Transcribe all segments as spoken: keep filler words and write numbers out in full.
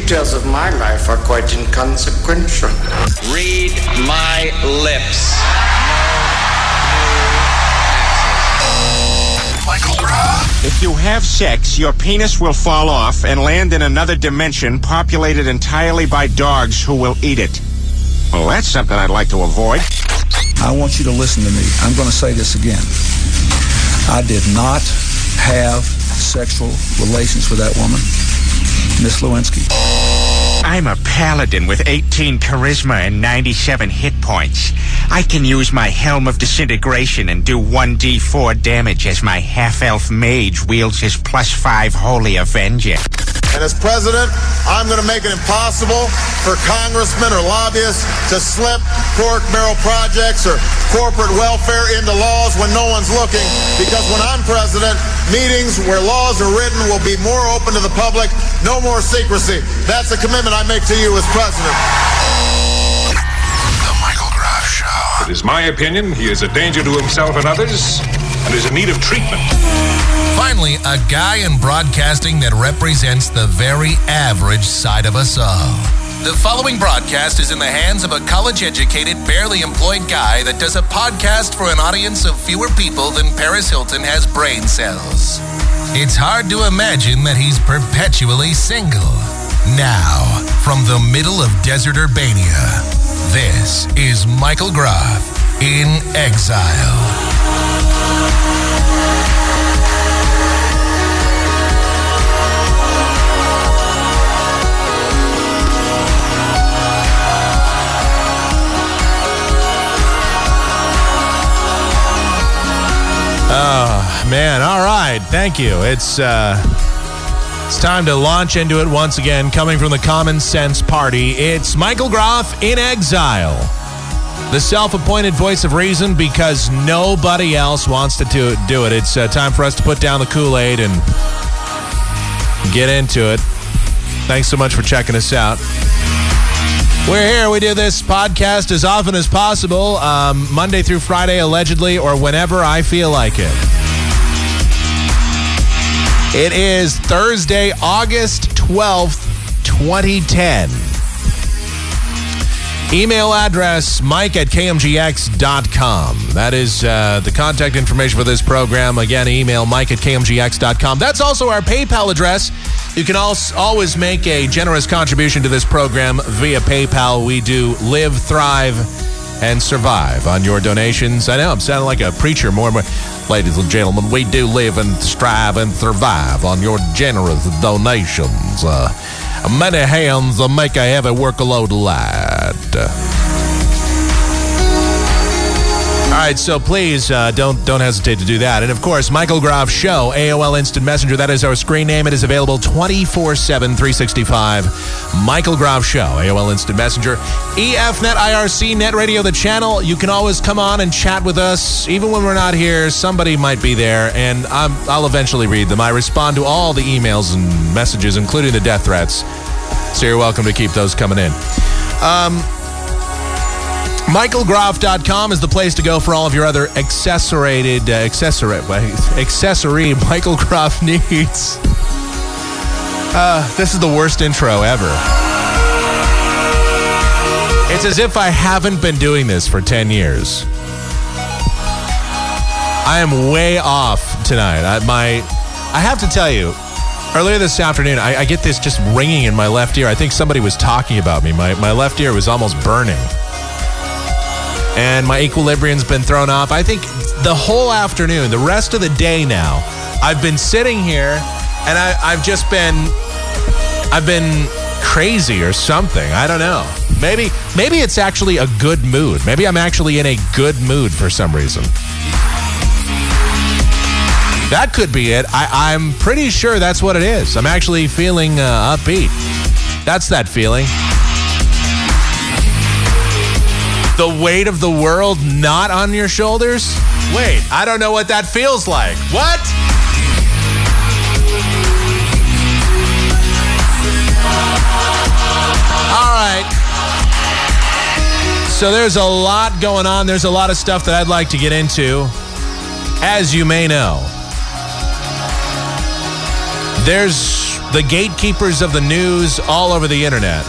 details of my life are quite inconsequential. Read my lips. Michael Graff. If you have sex, your penis will fall off and land in another dimension populated entirely by dogs who will eat it. Well, that's something I'd like to avoid. I want you to listen to me. I'm going to say this again. I did not have sexual relations with that woman, Miss Lewinsky. I'm a paladin with eighteen charisma and ninety-seven hit points. I can use my Helm of Disintegration and do one d four damage as my half-elf mage wields his plus five Holy Avenger. And as president, I'm going to make it impossible for congressmen or lobbyists to slip pork barrel projects or corporate welfare into laws when no one's looking. Because when I'm president, meetings where laws are written will be more open to the public, no more secrecy. That's a commitment I make to you as president. The Michael Graff Show. It is my opinion he is a danger to himself and others and is in need of treatment. Finally, a guy in broadcasting that represents the very average side of us all. The following broadcast is in the hands of a college-educated, barely employed guy that does a podcast for an audience of fewer people than Paris Hilton has brain cells. It's hard to imagine that he's perpetually single. Now, from the middle of desert Urbania, this is Michael Graff in Exile. Oh, man. All right. Thank you. It's uh, it's time to launch into it once again, coming from the Common Sense Party. It's Michael Graff in Exile, the self-appointed voice of reason because nobody else wants to do, do it. It's uh, time for us to put down the Kool-Aid and get into it. Thanks so much for checking us out. We're here. We do this podcast as often as possible, um, Monday through Friday, allegedly, or whenever I feel like it. It is Thursday, August twelfth, twenty ten. Email address, mike at k m g x dot com. That is uh, the contact information for this program. Again, email mike at k m g x dot com. That's also our PayPal address. You can also always make a generous contribution to this program via PayPal. We do live, thrive, and survive on your donations. I know I'm sounding like a preacher more and more. Ladies and gentlemen, we do live and strive and survive on your generous donations. Uh, many hands will make a heavy workload light. All right, so please uh, don't don't hesitate to do that. And, of course, Michael Graff Show, A O L Instant Messenger. That is our screen name. It is available twenty-four seven, three sixty-five. Michael Graff Show, A O L Instant Messenger. E F Net, I R C, Net Radio, the channel. You can always come on and chat with us. Even when we're not here, somebody might be there, and I'm, I'll eventually read them. I respond to all the emails and messages, including the death threats. So you're welcome to keep those coming in. Um... Michael Graff dot com is the place to go for all of your other accessorated, uh, accessory, accessory Michael Graff needs. Uh, this is the worst intro ever. It's as if I haven't been doing this for ten years. I am way off tonight. I, my, I have to tell you, earlier this afternoon, I, I get this just ringing in my left ear. I think somebody was talking about me. My, my left ear was almost burning. And my equilibrium's been thrown off. I think the whole afternoon, the rest of the day now, I've been sitting here and I, I've just been, I've been crazy or something. I don't know. Maybe, maybe it's actually a good mood. Maybe I'm actually in a good mood for some reason. That could be it. I, I'm pretty sure that's what it is. I'm actually feeling uh, upbeat. That's that feeling. The weight of the world not on your shoulders? Wait, I don't know what that feels like. What? All right. So there's a lot going on. There's a lot of stuff that I'd like to get into. As you may know, there's the gatekeepers of the news all over the internet.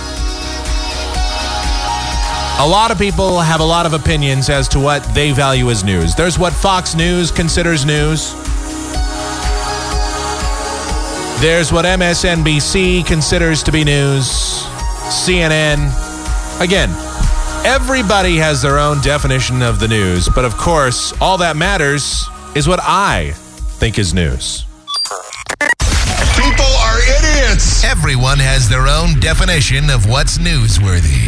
A lot of people have a lot of opinions as to what they value as news. There's what Fox News considers news. There's what M S N B C considers to be news. C N N. Again, everybody has their own definition of the news. But of course, all that matters is what I think is news. People are idiots. Everyone has their own definition of what's newsworthy.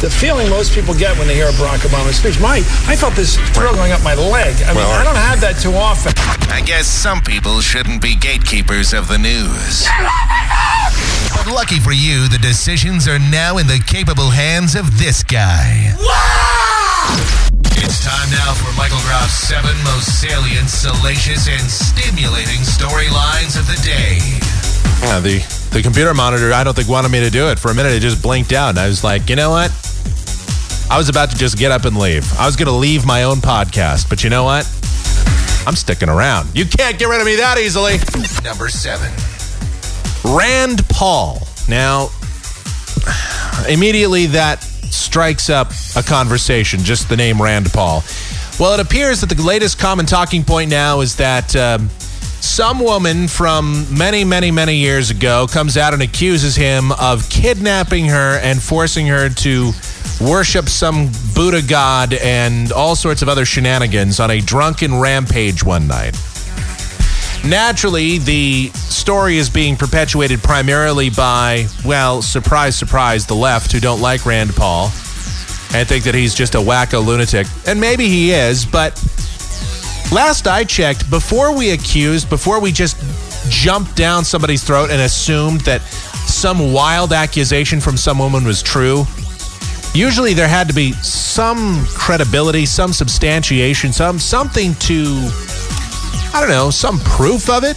The feeling most people get when they hear a Barack Obama speech, my, I felt this thrill going up my leg. I mean, well, I don't have that too often. I guess some people shouldn't be gatekeepers of the news. But lucky for you, the decisions are now in the capable hands of this guy. Wow! It's time now for Michael Graff's seven most salient, salacious, and stimulating storylines of the day. Yeah, the, the computer monitor, I don't think, wanted me to do it. For a minute, it just blinked out, and I was like, you know what? I was about to just get up and leave. I was going to leave my own podcast, but you know what? I'm sticking around. You can't get rid of me that easily. Number seven. Rand Paul. Now, immediately that strikes up a conversation, just the name Rand Paul. Well, it appears that the latest common talking point now is that um, some woman from many, many, many years ago comes out and accuses him of kidnapping her and forcing her to worship some Buddha god and all sorts of other shenanigans on a drunken rampage one night. Naturally, the story is being perpetuated primarily by, well, surprise, surprise, the left, who don't like Rand Paul and think that he's just a wacko lunatic. And maybe he is, but last I checked, before we accused, before we just jumped down somebody's throat and assumed that some wild accusation from some woman was true, usually there had to be some credibility, some substantiation, some something to... I don't know, some proof of it?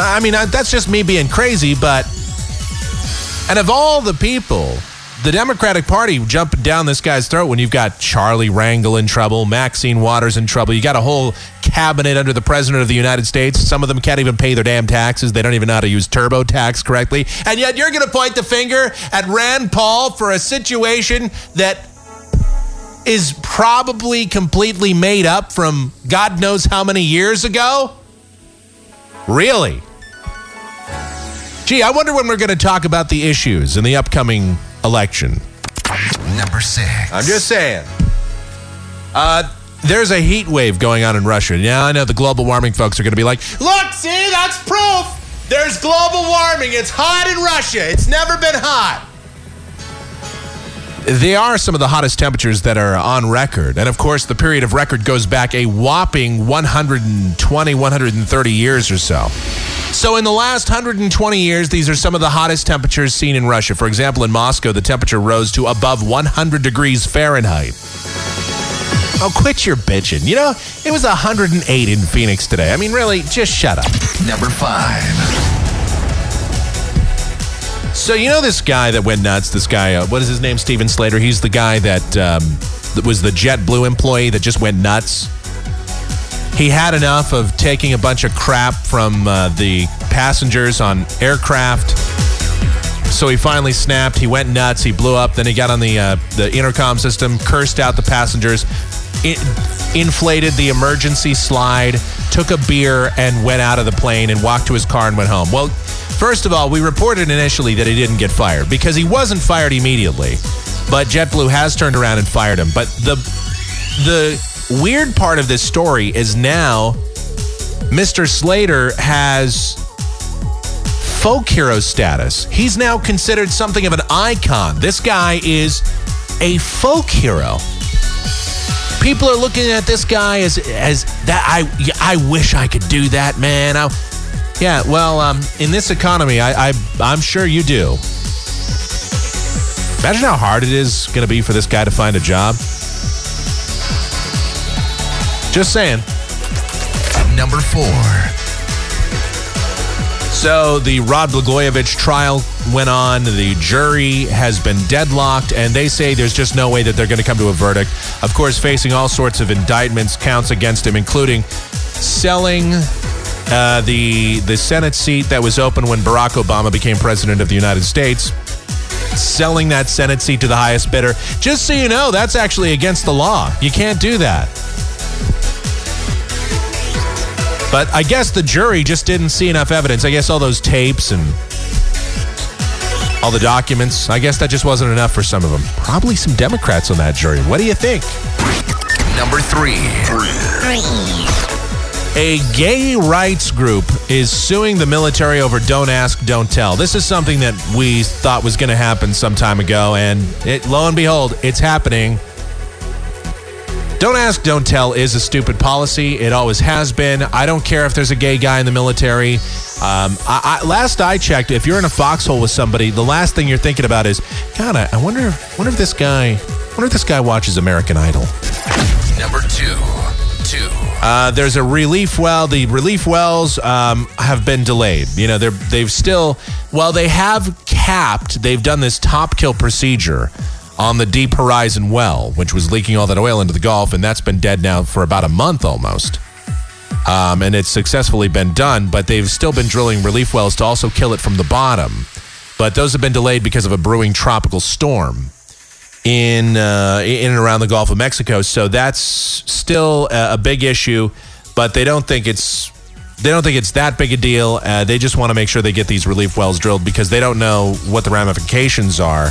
I mean, I, that's just me being crazy, but... And of all the people, the Democratic Party jumping down this guy's throat when you've got Charlie Rangel in trouble, Maxine Waters in trouble, you got a whole cabinet under the President of the United States. Some of them can't even pay their damn taxes. They don't even know how to use TurboTax correctly. And yet you're going to point the finger at Rand Paul for a situation that... is probably completely made up from God knows how many years ago? Really? Gee, I wonder when we're going to talk about the issues in the upcoming election. Number six. I'm just saying. Uh, there's a heat wave going on in Russia. Yeah, I know the global warming folks are going to be like, look, see, that's proof. There's global warming. It's hot in Russia. It's never been hot. They are some of the hottest temperatures that are on record. And, of course, the period of record goes back a whopping one hundred twenty, one hundred thirty years or so. So in the last one hundred twenty years, these are some of the hottest temperatures seen in Russia. For example, in Moscow, the temperature rose to above one hundred degrees Fahrenheit. Oh, quit your bitching. You know, it was one hundred eight in Phoenix today. I mean, really, just shut up. Number five. So you know this guy that went nuts, this guy, uh, what is his name, Steven Slater? He's the guy that um, was the JetBlue employee that just went nuts. He had enough of taking a bunch of crap from uh, the passengers on aircraft. So he finally snapped. He went nuts. He blew up. Then he got on the, uh, the intercom system, cursed out the passengers, in- inflated the emergency slide, took a beer, and went out of the plane and walked to his car and went home. Well, first of all, we reported initially that he didn't get fired because he wasn't fired immediately. But JetBlue has turned around and fired him. But the the weird part of this story is now Mister Slater has folk hero status. He's now considered something of an icon. This guy is a folk hero. People are looking at this guy as as that. I I wish I could do that, man. I, Yeah, well, um, in this economy, I, I, I'm sure you do. Imagine how hard it is going to be for this guy to find a job. Just saying. Number four. So the Rod Blagojevich trial went on. The jury has been deadlocked, and they say there's just no way that they're going to come to a verdict. Of course, facing all sorts of indictments, counts against him, including selling... uh, the the Senate seat that was open when Barack Obama became president of the United States, selling that Senate seat to the highest bidder. Just so you know, that's actually against the law. You can't do that. But I guess the jury just didn't see enough evidence. I guess all those tapes and all the documents, I guess that just wasn't enough for some of them. Probably some Democrats on that jury. What do you think? Number three. Three. A gay rights group is suing the military over Don't Ask, Don't Tell. This is something that we thought was going to happen some time ago, and it, lo and behold, it's happening. Don't Ask, Don't Tell is a stupid policy. It always has been. I don't care if there's a gay guy in the military. Um, I, I, last I checked, if you're in a foxhole with somebody, the last thing you're thinking about is, God, I, I wonder if, wonder if this guy, wonder if this guy watches American Idol. Number two. Two. Uh, there's a relief well. The relief wells um, have been delayed. You know, they're, they've still, well, they have capped, they've done this top kill procedure on the Deep Horizon well, which was leaking all that oil into the Gulf, and that's been dead now for about a month almost. Um, and it's successfully been done, but they've still been drilling relief wells to also kill it from the bottom. But those have been delayed because of a brewing tropical storm in, uh, in and around the Gulf of Mexico. So that's still a big issue, but they don't think it's They don't think it's that big a deal. Uh, they just want to make sure they get these relief wells drilled because they don't know what the ramifications are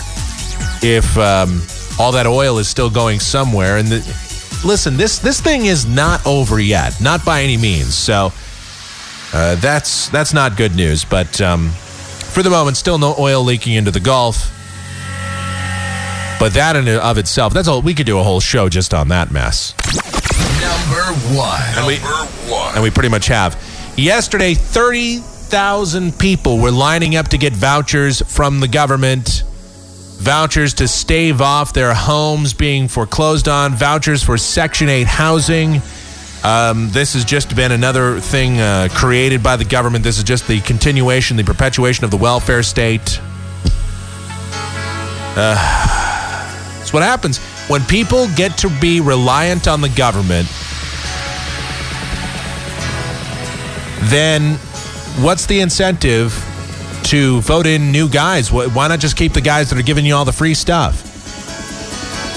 if um, all that oil is still going somewhere. And the, listen, this this thing is not over yet, not by any means. So uh, that's that's not good news. But um, for the moment, still no oil leaking into the Gulf. But that in and of itself, that's all. We could do a whole show just on that mess. Number one. And we, Number one. And we pretty much have. Yesterday, thirty thousand people were lining up to get vouchers from the government. Vouchers to stave off their homes being foreclosed on. Vouchers for Section eight housing. Um, this has just been another thing uh, created by the government. This is just the continuation, the perpetuation of the welfare state. Uh, it's what happens when people get to be reliant on the government. Then what's the incentive to vote in new guys? Why not just keep the guys that are giving you all the free stuff?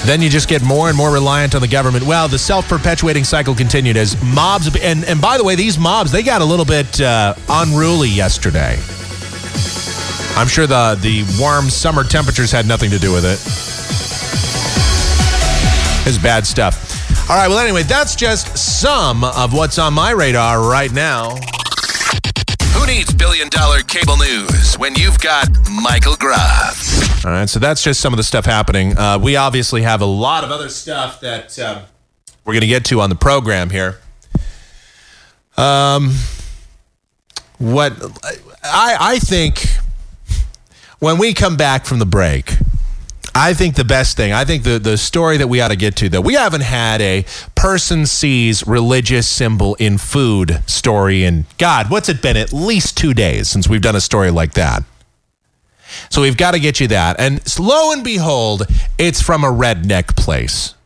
Then you just get more and more reliant on the government. Well, the self-perpetuating cycle continued as mobs, and, and by the way, these mobs, they got a little bit uh, unruly yesterday. I'm sure the, the warm summer temperatures had nothing to do with it. It's bad stuff. All right, well, anyway, that's just some of what's on my radar right now. Who needs billion-dollar cable news when you've got Michael Graff? All right, so that's just some of the stuff happening. Uh, we obviously have a lot of other stuff that um, we're going to get to on the program here. Um, what I I think when we come back from the break, I think the best thing, I think the, the story that we ought to get to, though, we haven't had a person sees religious symbol in food story in, God, what's it been? At least two days since we've done a story like that. So we've got to get you that. And lo and behold, it's from a redneck place.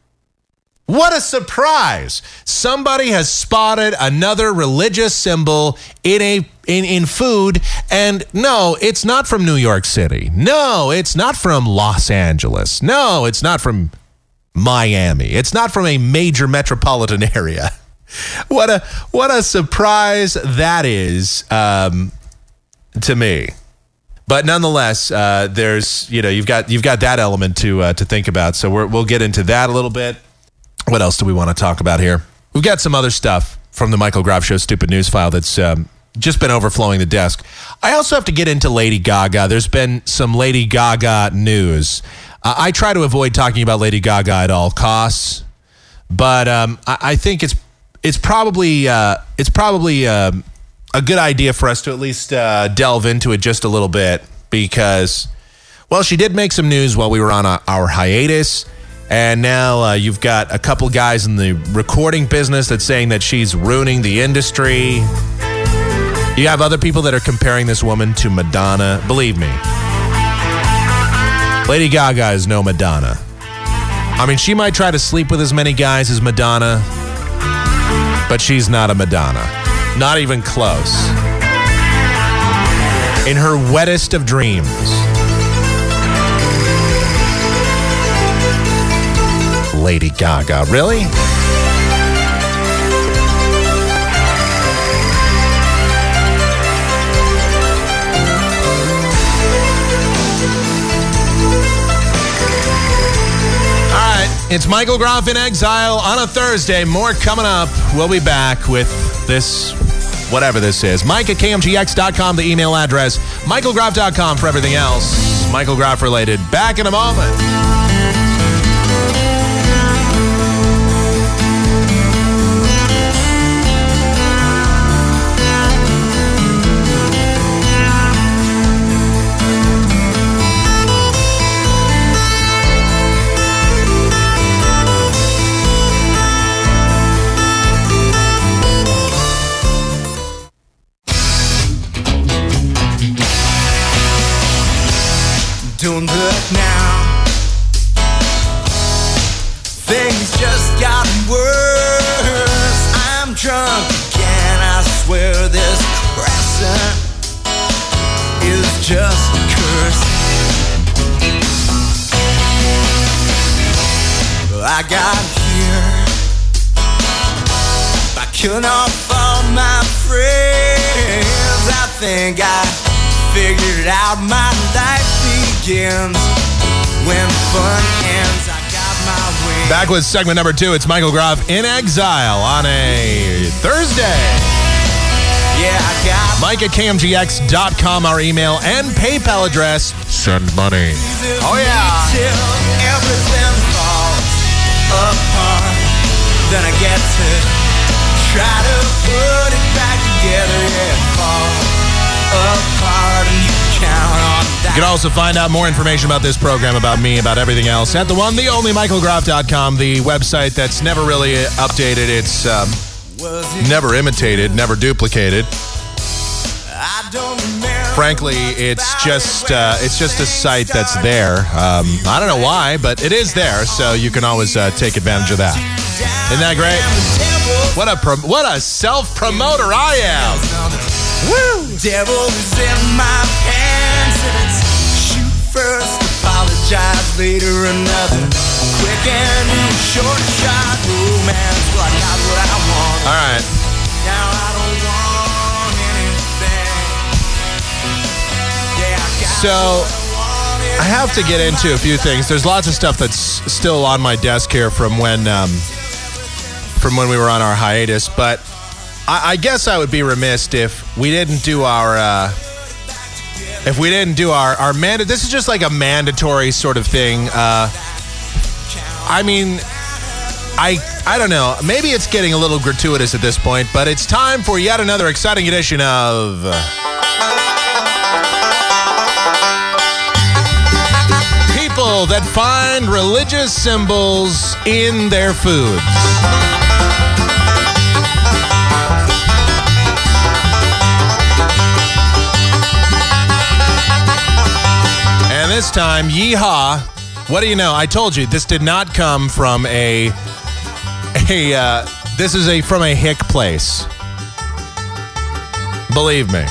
What a surprise. Somebody has spotted another religious symbol in a in, in food. And no, it's not from New York City. No, it's not from Los Angeles. No, it's not from Miami. It's not from a major metropolitan area. What a what a surprise that is um, to me. But nonetheless, uh, there's, you know, you've got you've got that element to uh, to think about. So we're, we'll get into that a little bit. What else do we want to talk about here? We've got some other stuff from the Michael Graff Show Stupid News File that's um, just been overflowing the desk. I also have to get into Lady Gaga. There's been some Lady Gaga news. Uh, I try to avoid talking about Lady Gaga at all costs, but um, I, I think it's it's probably uh, it's probably uh, a good idea for us to at least uh, delve into it just a little bit because, well, she did make some news while we were on a, our hiatus. And now uh, you've got a couple guys in the recording business that's saying that she's ruining the industry. You have other people that are comparing this woman to Madonna. Believe me, Lady Gaga is no Madonna. I mean, she might try to sleep with as many guys as Madonna, but she's not a Madonna. Not even close. In her wettest of dreams. Lady Gaga. Really? It's Michael Graff in Exile on a Thursday. More coming up. We'll be back with this, whatever this is. Mike at K M G X dot com, the email address. Michael Graff dot com for everything else. Michael Graff related. Back in a moment. Don't look now. Things just got worse. I'm drunk again. I swear this present is just a curse. I got here by killing off all my friends. I think I figured out my life. When fun ends, I got my way. Back with segment number two. It's Michael Graff in Exile on a Thursday. Yeah, I got Mike at K M G X dot com, our email and PayPal address. Send money. Oh, yeah. Till everything falls apart. Then I get to try to put it back together. Yeah, fall apart and you count on. You can also find out more information about this program, about me, about everything else at the one, the only, Michael Graff dot com, the website that's never really updated. It's um, never imitated, never duplicated. Frankly, it's just uh, it's just a site that's there. Um, I don't know why, but it is there, so you can always uh, take advantage of that. Isn't that great? What a pro- what a self-promoter I am. Woo! Devil's in my pants. First, apologize later, another quick and short shot romance. Well, I got what I want. All right. Now I don't want anything. Yeah, I got so, what I want. I have to get into a few things. There's lots of stuff that's still on my desk here from when, um, from when we were on our hiatus. But I, I guess I would be remiss if we didn't do our. Uh, If we didn't do our, our mandate, this is just like a mandatory sort of thing. Uh, I mean, I I don't know. Maybe it's getting a little gratuitous at this point, but it's time for yet another exciting edition of... People that find religious symbols in their foods. This time, yeehaw, what do you know? I told you, this did not come from a, a uh, this is a from a hick place. Believe me.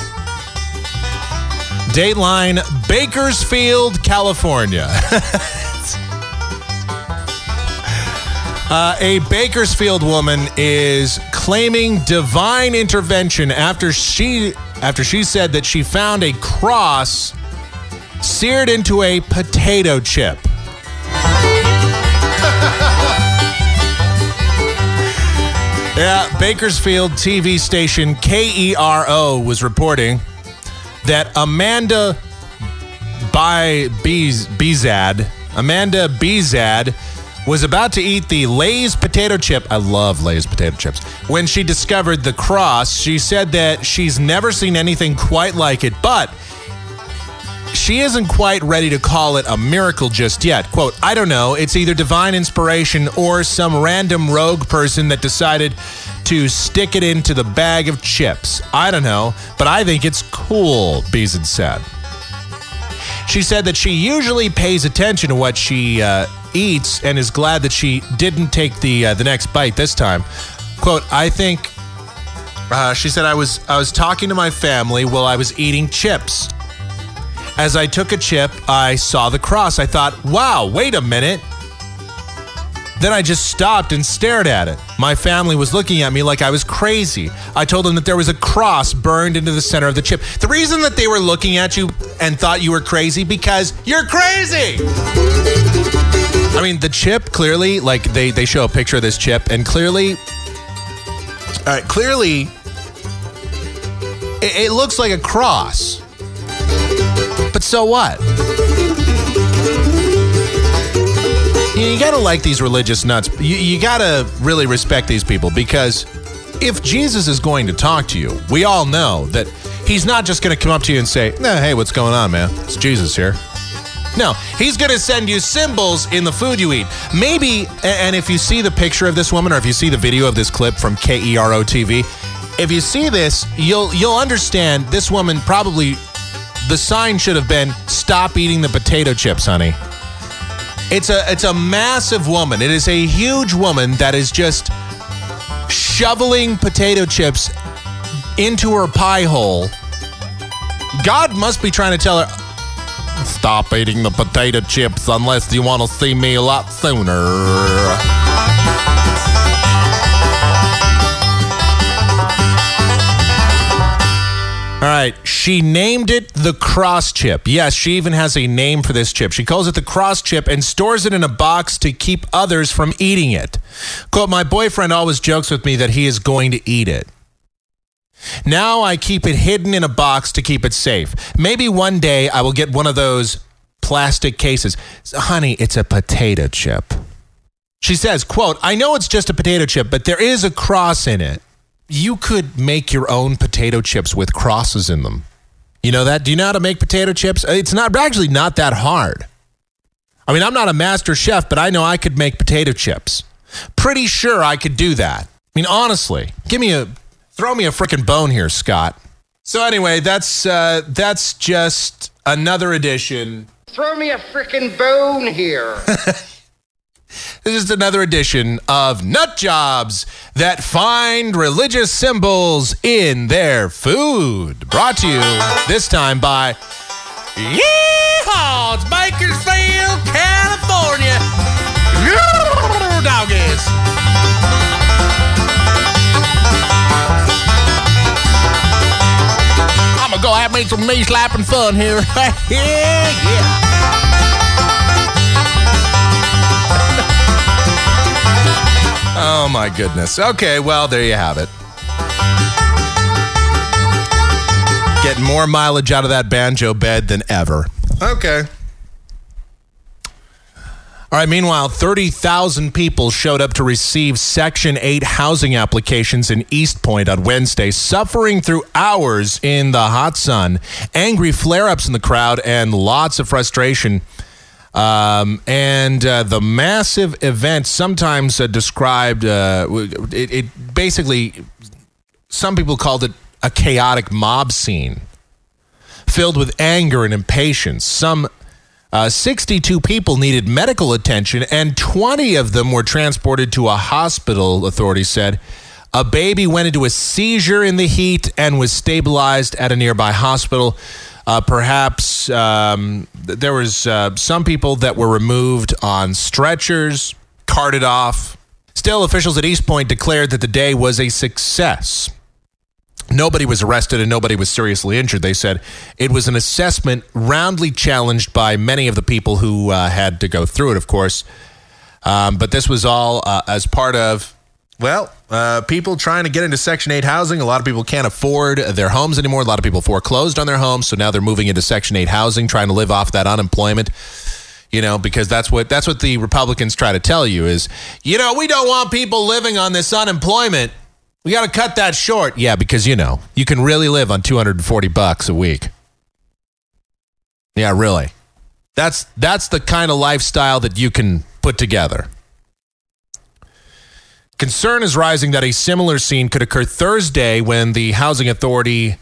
Dateline, Bakersfield, California. uh, a Bakersfield woman is claiming divine intervention after she after she said that she found a cross seared into a potato chip. Yeah, Bakersfield T V station K E R O was reporting that Amanda by Bisard, Amanda Bisard was about to eat the Lay's potato chip. I love Lay's potato chips. When she discovered the cross, she said that she's never seen anything quite like it, but she isn't quite ready to call it a miracle just yet. Quote, I don't know. It's either divine inspiration or some random rogue person that decided to stick it into the bag of chips. I don't know, but I think it's cool, Beeson said. She said that she usually pays attention to what she uh, eats and is glad that she didn't take the uh, the next bite this time. Quote, I think Uh, she said, I was I was talking to my family while I was eating chips. As I took a chip, I saw the cross. I thought, wow, wait a minute. Then I just stopped and stared at it. My family was looking at me like I was crazy. I told them that there was a cross burned into the center of the chip. The reason that they were looking at you and thought you were crazy, because you're crazy. I mean, the chip clearly, like they, they show a picture of this chip and clearly, uh, clearly it, it looks like a cross. But so what? You gotta like these religious nuts. You, you gotta really respect these people, because if Jesus is going to talk to you, we all know that he's not just gonna come up to you and say, no, hey, what's going on, man? It's Jesus here. No, he's gonna send you symbols in the food you eat. Maybe, and if you see the picture of this woman, or if you see the video of this clip from KERO T V, if you see this, you'll you'll understand this woman probably. The sign should have been, stop eating the potato chips, honey. It's a it's a massive woman. It is a huge woman that is just shoveling potato chips into her pie hole. God must be trying to tell her, stop eating the potato chips unless you want to see me a lot sooner. All right, she named it the cross chip. Yes, she even has a name for this chip. She calls it the cross chip and stores it in a box to keep others from eating it. Quote, my boyfriend always jokes with me that he is going to eat it. Now I keep it hidden in a box to keep it safe. Maybe one day I will get one of those plastic cases. Honey, it's a potato chip. She says, quote, I know it's just a potato chip, but there is a cross in it. You could make your own potato chips with crosses in them. You know that? Do you know how to make potato chips? It's not actually not that hard. I mean, I'm not a master chef, but I know I could make potato chips. Pretty sure I could do that. I mean, honestly, give me a, throw me a frickin' bone here, Scott. So anyway, that's uh, that's just another edition. Throw me a frickin' bone here. This is another edition of Nut Jobs That Find Religious Symbols in Their Food. Brought to you this time by Yeehaw! It's Bakersfield, California. Your doggies. I'm gonna go have me some knee slapping fun here. Yeah, yeah. Oh, my goodness. Okay, well, there you have it. Getting more mileage out of that banjo bed than ever. Okay. All right, meanwhile, thirty thousand people showed up to receive Section eight housing applications in East Point on Wednesday, suffering through hours in the hot sun, angry flare-ups in the crowd, and lots of frustration. Um, and uh, the massive event, sometimes uh, described, uh, it, it basically, some people called it a chaotic mob scene, filled with anger and impatience. Some uh, sixty-two people needed medical attention, and twenty of them were transported to a hospital, authorities said. A baby went into a seizure in the heat and was stabilized at a nearby hospital. Uh, perhaps um, there was uh, some people that were removed on stretchers, carted off. Still, officials at East Point declared that the day was a success. Nobody was arrested and nobody was seriously injured, they said. It was an assessment roundly challenged by many of the people who uh, had to go through it, of course. Um, but this was all uh, as part of... Well, uh, people trying to get into Section eight housing, a lot of people can't afford their homes anymore. A lot of people foreclosed on their homes, so now they're moving into Section eight housing, trying to live off that unemployment, you know, because that's what that's what the Republicans try to tell you is, you know, we don't want people living on this unemployment. We got to cut that short. Yeah, because, you know, you can really live on two hundred forty bucks a week. Yeah, really. That's that's the kind of lifestyle that you can put together. Concern is rising that a similar scene could occur Thursday when the housing authority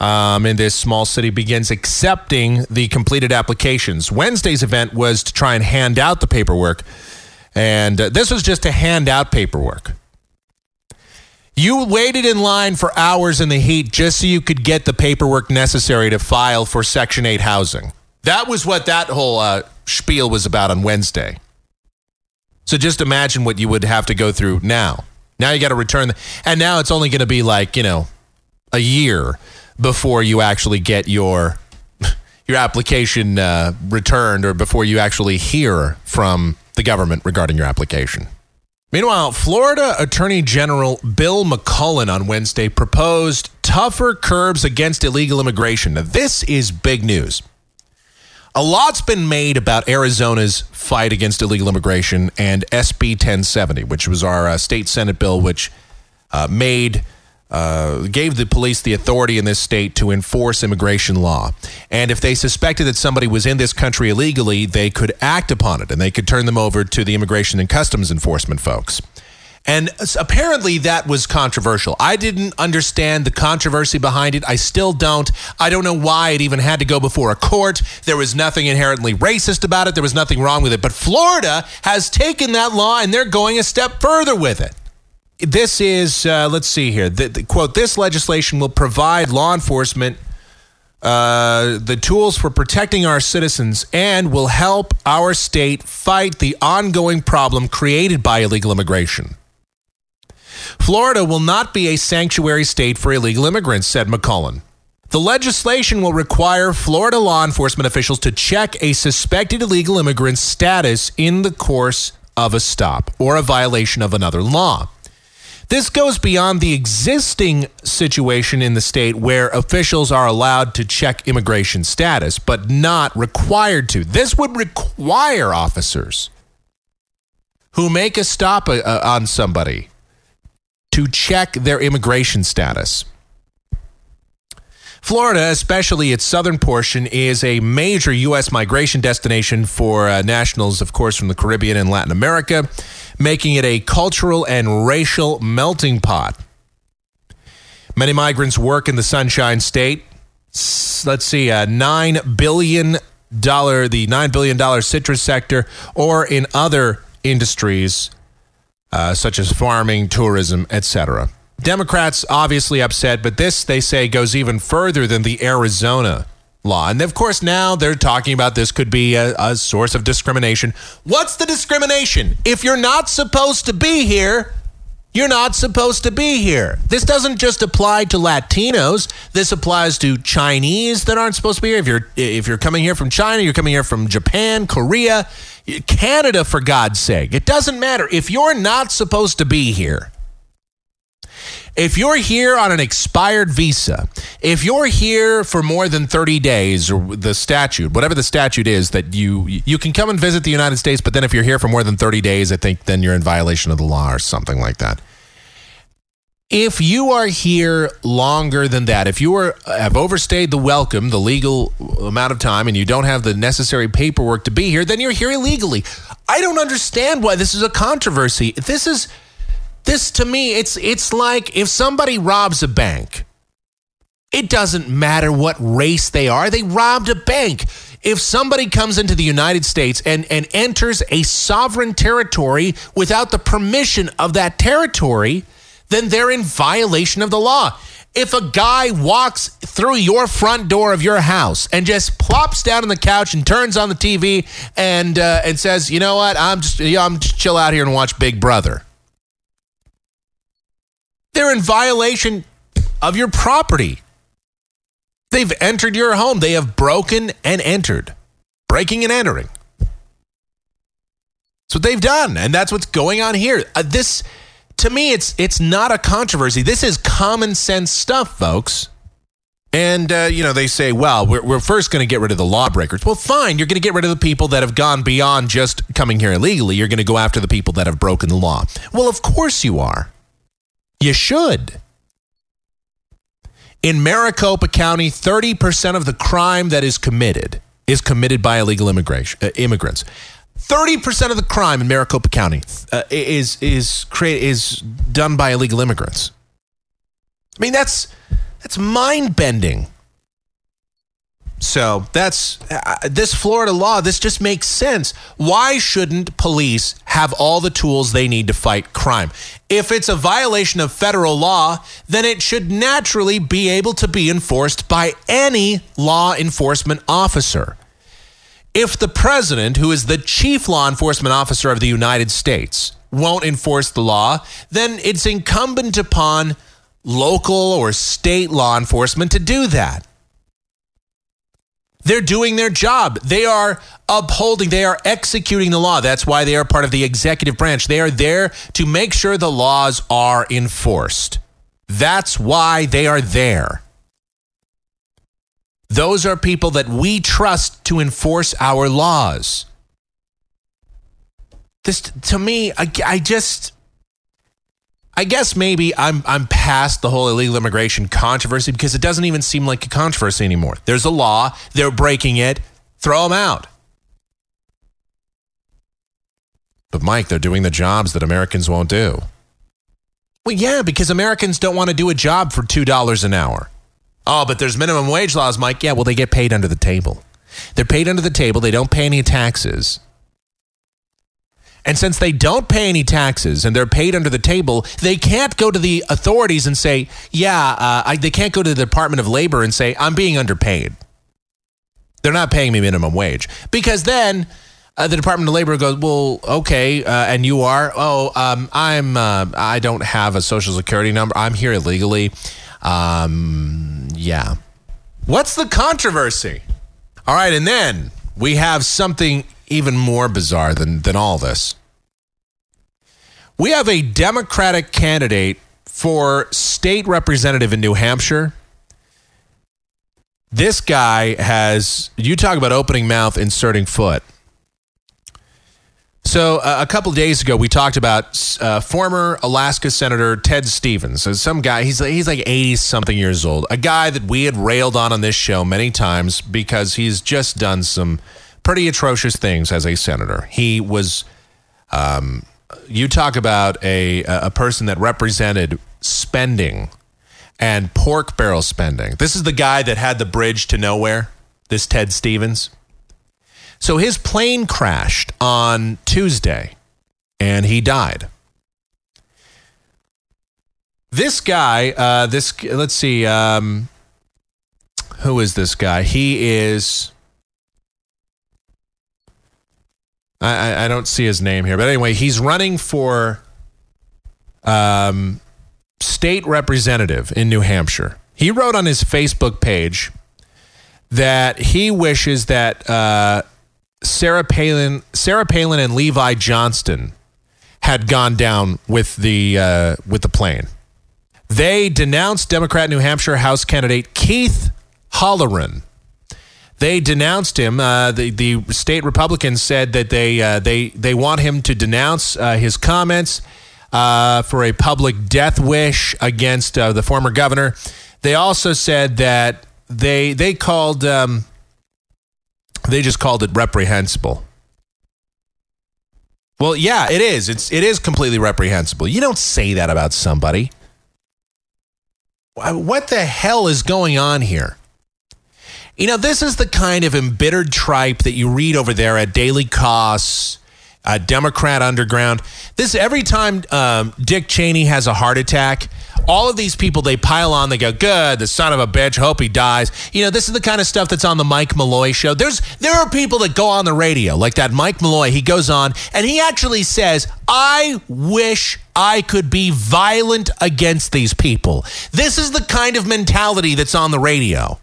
um, in this small city begins accepting the completed applications. Wednesday's event was to try and hand out the paperwork. And uh, this was just to hand out paperwork. You waited in line for hours in the heat just so you could get the paperwork necessary to file for Section eight housing. That was what that whole uh, spiel was about on Wednesday. So just imagine what you would have to go through now. Now you got to return. The, and now it's only going to be like, you know, a year before you actually get your your application uh, returned, or before you actually hear from the government regarding your application. Meanwhile, Florida Attorney General Bill McCollum on Wednesday proposed tougher curbs against illegal immigration. Now, this is big news. A lot's been made about Arizona's fight against illegal immigration and S B ten seventy, which was our uh, state Senate bill, which uh, made... Uh, gave the police the authority in this state to enforce immigration law. And if they suspected that somebody was in this country illegally, they could act upon it, and they could turn them over to the Immigration and Customs Enforcement folks. And apparently that was controversial. I didn't understand the controversy behind it. I still don't. I don't know why it even had to go before a court. There was nothing inherently racist about it. There was nothing wrong with it. But Florida has taken that law, and they're going a step further with it. This is, uh, let's see here, the, the, quote, this legislation will provide law enforcement uh, the tools for protecting our citizens and will help our state fight the ongoing problem created by illegal immigration. Florida will not be a sanctuary state for illegal immigrants, said McCollum. The legislation will require Florida law enforcement officials to check a suspected illegal immigrant's status in the course of a stop or a violation of another law. This goes beyond the existing situation in the state where officials are allowed to check immigration status, but not required to. This would require officers who make a stop a, a, on somebody to check their immigration status. Florida, especially its southern portion, is a major U S migration destination for uh, nationals, of course, from the Caribbean and Latin America, making it a cultural and racial melting pot. Many migrants work in the Sunshine State. Let's see, a nine billion dollars, the nine billion dollars citrus sector, or in other industries uh, such as farming, tourism, et cetera. Democrats obviously upset, but this, they say, goes even further than the Arizona law. And of course, now they're talking about this could be a, a source of discrimination. What's the discrimination? If you're not supposed to be here, you're not supposed to be here. This doesn't just apply to Latinos. This applies to Chinese that aren't supposed to be here. If you're if you're coming here from China, you're coming here from Japan, Korea, Canada, for God's sake. It doesn't matter. If you're not supposed to be here, if you're here on an expired visa, if you're here for more than thirty days, or the statute, whatever the statute is, that you you can come and visit the United States, but then if you're here for more than thirty days, I think then you're in violation of the law or something like that. If you are here longer than that, if you are have overstayed the welcome, the legal amount of time, and you don't have the necessary paperwork to be here, then you're here illegally. I don't understand why this is a controversy. This is... This, to me, it's it's like if somebody robs a bank, it doesn't matter what race they are. They robbed a bank. If somebody comes into the United States and, and enters a sovereign territory without the permission of that territory, then they're in violation of the law. If a guy walks through your front door of your house and just plops down on the couch and turns on the T V and uh, and says, you know what, I'm just, you know, I'm just chill out here and watch Big Brother. They're in violation of your property. They've entered your home. They have broken and entered. Breaking and entering. That's what they've done, and that's what's going on here. Uh, this, to me, it's it's not a controversy. This is common sense stuff, folks. And, uh, you know, they say, well, we're, we're first going to get rid of the lawbreakers. Well, fine, you're going to get rid of the people that have gone beyond just coming here illegally. You're going to go after the people that have broken the law. Well, of course you are. You should. In Maricopa County, thirty percent of the crime that is committed is committed by illegal immigration, uh, immigrants. thirty percent of the crime in Maricopa County uh, is is create, is done by illegal immigrants. I mean, that's that's mind-bending. So that's uh, this Florida law. This just makes sense. Why shouldn't police have all the tools they need to fight crime? If it's a violation of federal law, then it should naturally be able to be enforced by any law enforcement officer. If the president, who is the chief law enforcement officer of the United States, won't enforce the law, then it's incumbent upon local or state law enforcement to do that. They're doing their job. They are upholding, they are executing the law. That's why they are part of the executive branch. They are there to make sure the laws are enforced. That's why they are there. Those are people that we trust to enforce our laws. This, to me, I, I just, I guess maybe I'm I'm past the whole illegal immigration controversy because it doesn't even seem like a controversy anymore. There's a law, they're breaking it, throw them out. But Mike, they're doing the jobs that Americans won't do. Well, yeah, because Americans don't want to do a job for two dollars an hour. Oh, but there's minimum wage laws, Mike. Yeah, well, they get paid under the table. They're paid under the table. They don't pay any taxes. And since they don't pay any taxes and they're paid under the table, they can't go to the authorities and say, yeah, uh, I, they can't go to the Department of Labor and say, I'm being underpaid. They're not paying me minimum wage. Because then uh, the Department of Labor goes, well, okay, uh, and you are? Oh, um, I'm, uh, I don't have a Social Security number. I'm here illegally. Um, yeah. What's the controversy? All right, and then we have something even more bizarre than, than all this. We have a Democratic candidate for state representative in New Hampshire. This guy has, you talk about opening mouth, inserting foot. So uh, a couple days ago, we talked about uh, former Alaska Senator Ted Stevens. So some guy, he's he's like eighty-something years old, a guy that we had railed on on this show many times because he's just done some pretty atrocious things as a senator. He was, um, you talk about a a person that represented spending and pork barrel spending. This is the guy that had the bridge to nowhere, this Ted Stevens. So his plane crashed on Tuesday and he died. This guy, uh, this, let's see, um, who is this guy? He is... I, I don't see his name here. But anyway, he's running for um, state representative in New Hampshire. He wrote on his Facebook page that he wishes that uh, Sarah Palin, Sarah Palin and Levi Johnston had gone down with the, uh, with the plane. They denounced Democrat New Hampshire House candidate Keith Halloran. They denounced him. Uh, the the state Republicans said that they uh, they they want him to denounce uh, his comments uh, for a public death wish against uh, the former governor. They also said that they they called um, they just called it reprehensible. Well, yeah, it is. It's it is completely reprehensible. You don't say that about somebody. What the hell is going on here? You know, this is the kind of embittered tripe that you read over there at Daily Kos, uh, Democrat Underground. This every time um, Dick Cheney has a heart attack, all of these people, they pile on, they go, good, the son of a bitch, hope he dies. You know, this is the kind of stuff that's on the Mike Malloy show. There's There are people that go on the radio, like that Mike Malloy, he goes on, and he actually says, I wish I could be violent against these people. This is the kind of mentality that's on the radio.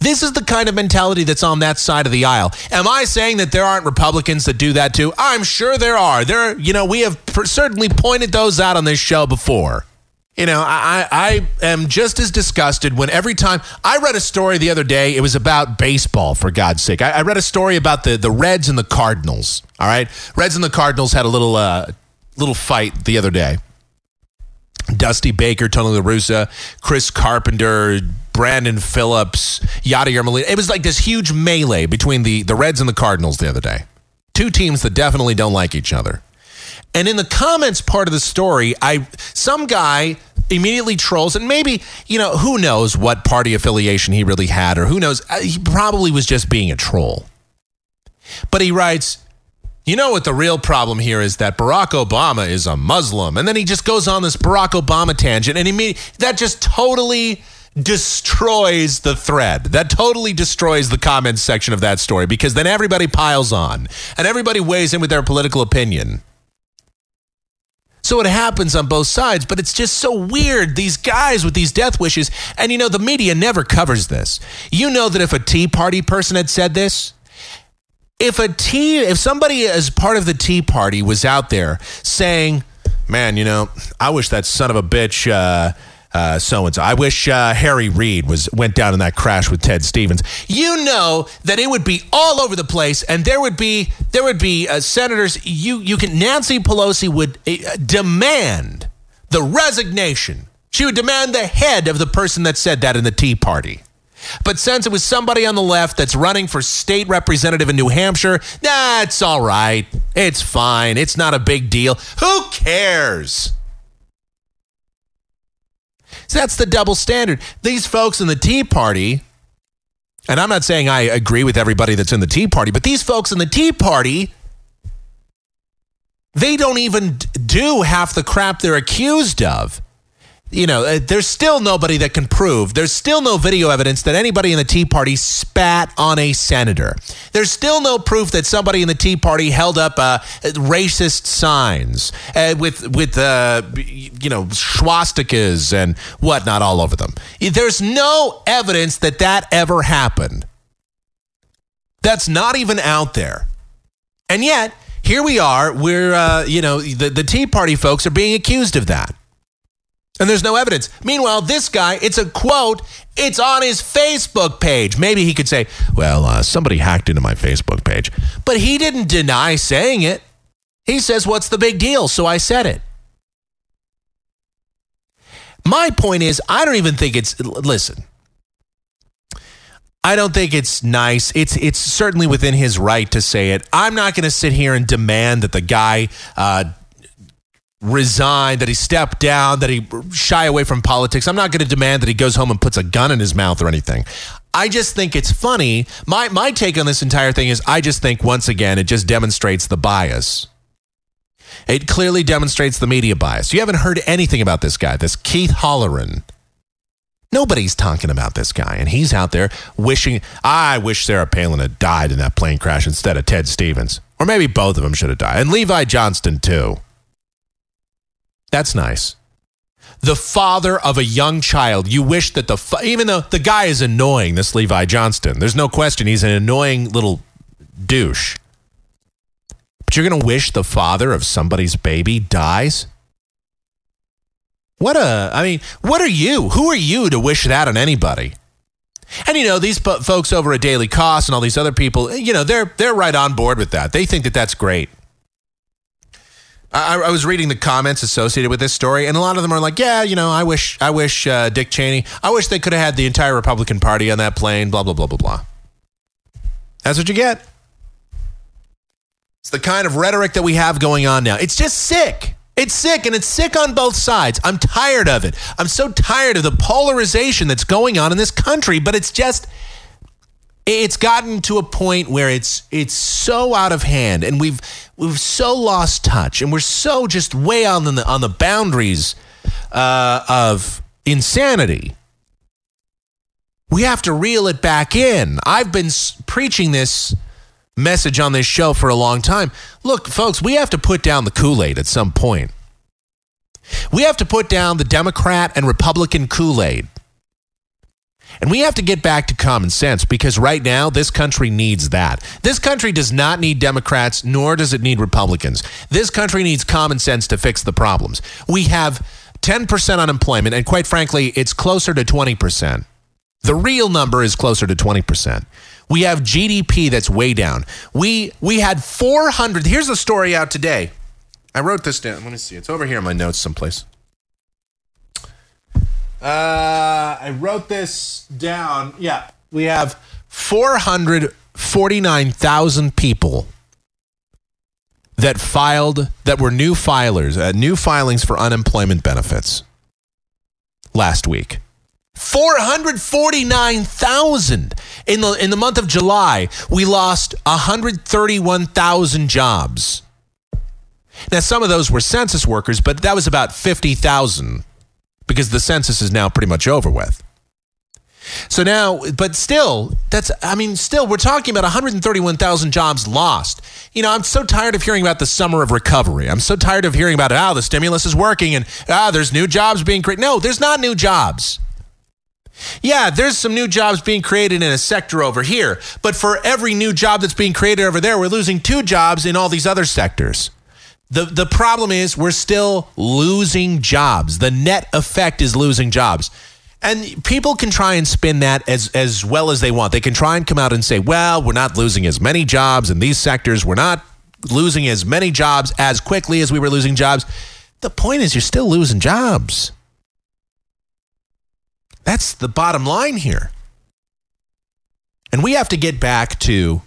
This is the kind of mentality that's on that side of the aisle. Am I saying that there aren't Republicans that do that too? I'm sure there are. There, you know, we have certainly pointed those out on this show before. You know, I, I am just as disgusted when every time I read a story the other day, it was about baseball, for God's sake. I, I read a story about the, the Reds and the Cardinals. All right. Reds and the Cardinals had a little, uh, little fight the other day. Dusty Baker, Tony La Russa, Chris Carpenter, Brandon Phillips, Yadier Molina. It was like this huge melee between the, the Reds and the Cardinals the other day. Two teams that definitely don't like each other. And in the comments part of the story, I some guy immediately trolls, and maybe, you know, who knows what party affiliation he really had, or who knows, he probably was just being a troll. But he writes, you know what the real problem here is, that Barack Obama is a Muslim. And then he just goes on this Barack Obama tangent, and immediately that just totally destroys the thread. That totally destroys the comments section of that story, because then everybody piles on and everybody weighs in with their political opinion. So it happens on both sides, but it's just so weird, these guys with these death wishes. And, you know, the media never covers this. You know that if a Tea Party person had said this, if a tea, if somebody as part of the Tea Party was out there saying, man, you know, I wish that son of a bitch, uh, uh, so-and-so, I wish uh, Harry Reid was went down in that crash with Ted Stevens, you know that it would be all over the place, and there would be, there would be uh, senators, you, you can, Nancy Pelosi would uh, demand the resignation. She would demand the head of the person that said that in the Tea Party. But since it was somebody on the left that's running for state representative in New Hampshire, that's all right. It's fine. It's not a big deal. Who cares? So that's the double standard. These folks in the Tea Party, and I'm not saying I agree with everybody that's in the Tea Party, but these folks in the Tea Party, they don't even do half the crap they're accused of. You know, there's still nobody that can prove, there's still no video evidence that anybody in the Tea Party spat on a senator. There's still no proof that somebody in the Tea Party held up uh, racist signs uh, with, with uh, you know, swastikas and whatnot all over them. There's no evidence that that ever happened. That's not even out there. And yet, here we are, we're, uh, you know, the, the Tea Party folks are being accused of that. And there's no evidence. Meanwhile, this guy, it's a quote, it's on his Facebook page. Maybe he could say, well, uh, somebody hacked into my Facebook page. But he didn't deny saying it. He says, what's the big deal? So I said it. My point is, I don't even think it's, listen, I don't think it's nice. It's it's certainly within his right to say it. I'm not going to sit here and demand that the guy uh resigned, that he stepped down, that he shy away from politics. I'm not going to demand that he goes home and puts a gun in his mouth or anything. I just think it's funny. My my take on this entire thing is, I just think, once again, it just demonstrates the bias. It clearly demonstrates the media bias. You haven't heard anything about this guy, this Keith Halloran. Nobody's talking about this guy, and he's out there wishing, I wish Sarah Palin had died in that plane crash instead of Ted Stevens. Or maybe both of them should have died. And Levi Johnston, too. That's nice. The father of a young child. You wish that the, fa- even though the guy is annoying, this Levi Johnston, there's no question he's an annoying little douche. But you're going to wish the father of somebody's baby dies? What a, I mean, what are you? Who are you to wish that on anybody? And, you know, these po- folks over at Daily Kos and all these other people, you know, they're, they're right on board with that. They think that that's great. I, I was reading the comments associated with this story, and a lot of them are like, yeah, you know, I wish I wish uh, Dick Cheney, I wish they could have had the entire Republican Party on that plane, blah, blah, blah, blah, blah. That's what you get. It's the kind of rhetoric that we have going on now. It's just sick. It's sick, and it's sick on both sides. I'm tired of it. I'm so tired of the polarization that's going on in this country, but it's just, it's gotten to a point where it's it's so out of hand, and we've we've so lost touch, and we're so just way on the on the boundaries uh, of insanity. We have to reel it back in. I've been preaching this message on this show for a long time. Look, folks, we have to put down the Kool-Aid at some point. We have to put down the Democrat and Republican Kool-Aid. And we have to get back to common sense, because right now, this country needs that. This country does not need Democrats, nor does it need Republicans. This country needs common sense to fix the problems. We have ten percent unemployment, and quite frankly, it's closer to twenty percent. The real number is closer to twenty percent. We have G D P that's way down. We we had four hundred. Here's the story out today. I wrote this down. Let me see. It's over here in my notes someplace. Uh, I wrote this down. Yeah, we have four hundred forty-nine thousand people that filed, that were new filers, uh, new filings for unemployment benefits. last week. four hundred forty-nine thousand in the in the month of July. We lost one hundred thirty-one thousand jobs. Now, some of those were census workers, but that was about fifty thousand because the census is now pretty much over with. So now, but still, that's, I mean, still, we're talking about one hundred thirty-one thousand jobs lost. You know, I'm so tired of hearing about the summer of recovery. I'm so tired of hearing about, ah, oh, the stimulus is working and, ah, oh, there's new jobs being created. No, there's not new jobs. Yeah, there's some new jobs being created in a sector over here, but for every new job that's being created over there, we're losing two jobs in all these other sectors. The the problem is we're still losing jobs. The net effect is losing jobs. And people can try and spin that as, as well as they want. They can try and come out and say, well, we're not losing as many jobs in these sectors. We're not losing as many jobs as quickly as we were losing jobs. The point is you're still losing jobs. That's the bottom line here. And we have to get back to,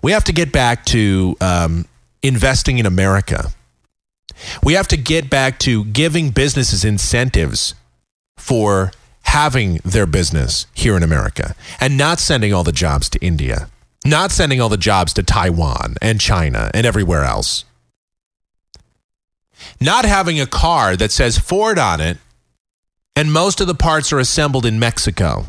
we have to get back to um, investing in America. We have to get back to giving businesses incentives for having their business here in America and not sending all the jobs to India, not sending all the jobs to Taiwan and China and everywhere else. Not having a car that says Ford on it and most of the parts are assembled in Mexico.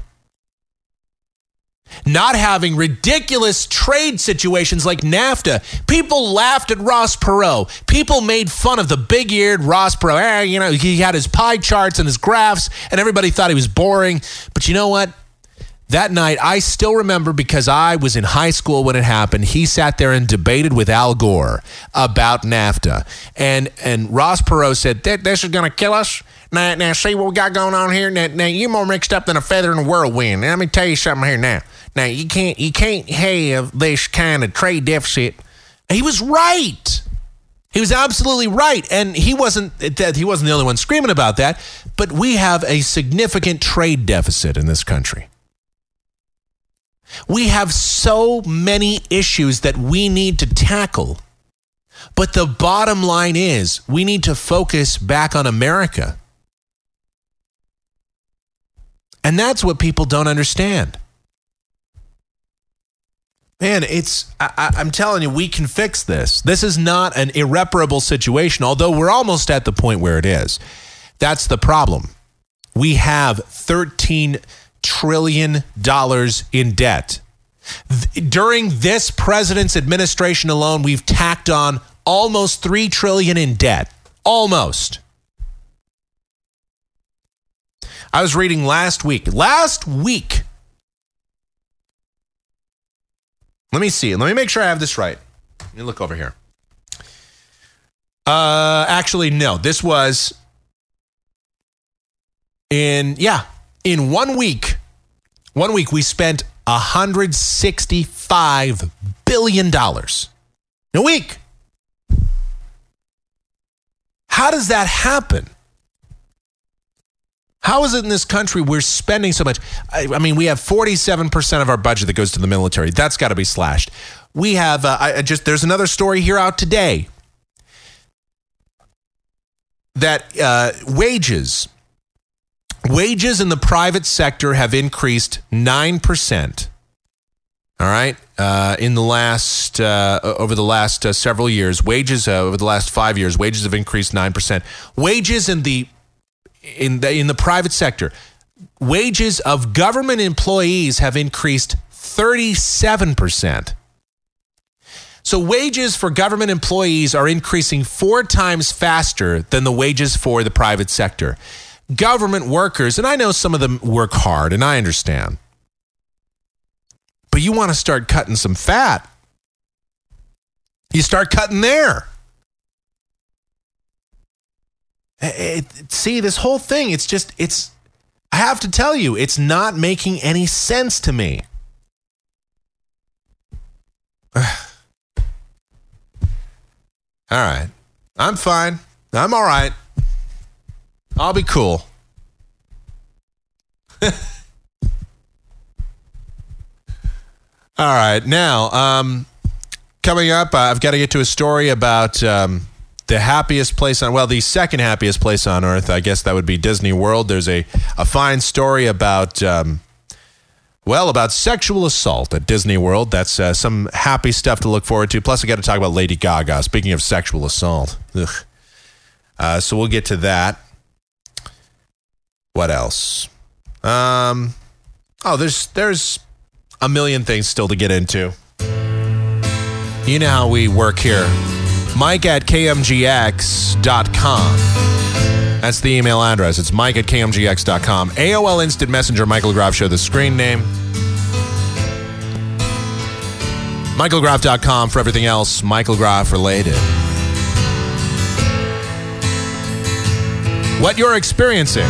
Not having ridiculous trade situations like NAFTA. People laughed at Ross Perot. People made fun of the big-eared Ross Perot. Eh, you know, he had his pie charts and his graphs, and everybody thought he was boring. But you know what? That night, I still remember because I was in high school when it happened. He sat there and debated with Al Gore about NAFTA. And and Ross Perot said, this is going to kill us. Now, now, see what we got going on here? Now, now, you're more mixed up than a feather in a whirlwind. Now, let me tell you something here now. Now, you can't, you can't have this kind of trade deficit. He was right. He was absolutely right. And he wasn't, he wasn't the only one screaming about that. But we have a significant trade deficit in this country. We have so many issues that we need to tackle. But the bottom line is we need to focus back on America. And that's what people don't understand. Man, it's, I, I'm telling you, we can fix this. This is not an irreparable situation, although we're almost at the point where it is. That's the problem. We have thirteen trillion dollars in debt. Th- during this president's administration alone, we've tacked on almost three trillion dollars in debt. Almost. I was reading last week. Last week. Let me see. Let me make sure I have this right. Let me look over here. Uh, actually, no. This was in, yeah, in one week. One week we spent one hundred sixty-five billion dollars. In a week. How does that happen? How is it in this country we're spending so much? I, I mean, we have forty-seven percent of our budget that goes to the military. That's got to be slashed. We have uh, I just there's another story here out today that uh, wages, wages in the private sector have increased nine percent. All right, uh, in the last uh, over the last uh, several years, wages uh, over the last five years, wages have increased nine percent. Wages in the In the, in the private sector, wages of government employees have increased thirty-seven percent. So wages for government employees are increasing four times faster than the wages for the private sector. Government workers, and I know some of them work hard, and I understand. But you want to start cutting some fat. You start cutting there. It, see, this whole thing, it's just, it's, I have to tell you, it's not making any sense to me. All right. I'm fine. I'm all right. I'll be cool. All right. Now, um, coming up, I've got to get to a story about, um, the happiest place on, well, the second happiest place on earth, I guess that would be Disney World. There's a, a fine story about, um, well, about sexual assault at Disney World. That's uh, some happy stuff to look forward to. Plus, I got to talk about Lady Gaga. Speaking of sexual assault. Ugh. Uh, so we'll get to that. What else? Um, oh, there's there's a million things still to get into. You know how we work here. Mike at K M G X dot com. That's the email address. It's Mike at K M G X dot com. A O L Instant Messenger, Michael Graff Show, the screen name. Michael Graff dot com for everything else Michael Graff related. What you're experiencing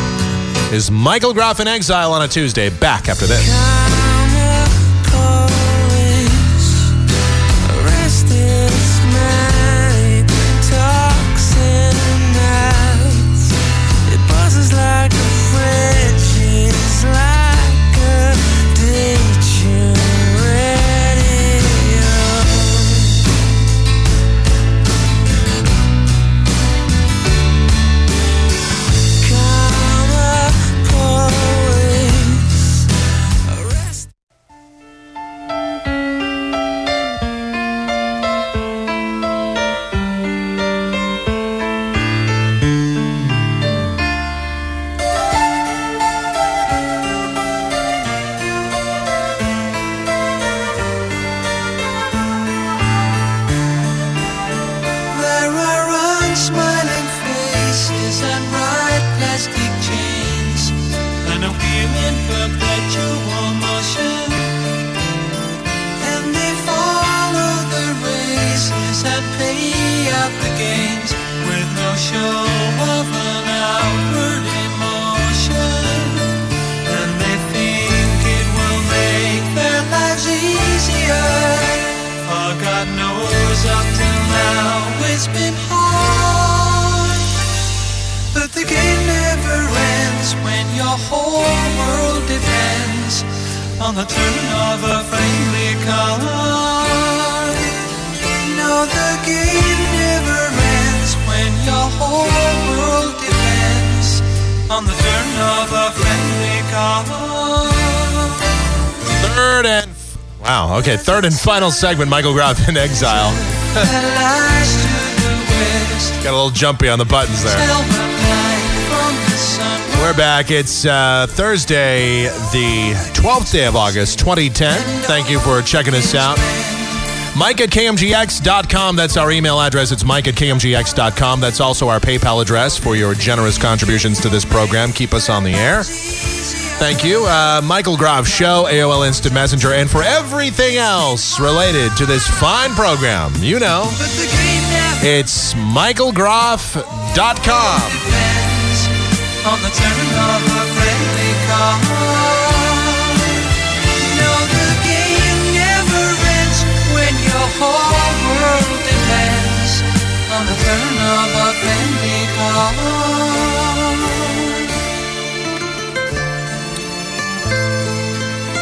is Michael Graff in Exile on a Tuesday. Back after this. Okay, third and final segment, Michael Graff in Exile. Got a little jumpy on the buttons there. We're back. It's uh, Thursday, the twelfth day of August, twenty ten. Thank you for checking us out. Mike at K M G X dot com. That's our email address. It's Mike at K M G X dot com. That's also our PayPal address for your generous contributions to this program. Keep us on the air. Thank you. Uh, Michael Graff Show, A O L Instant Messenger, and for everything else related to this fine program, you know, it's Michael Graff dot com.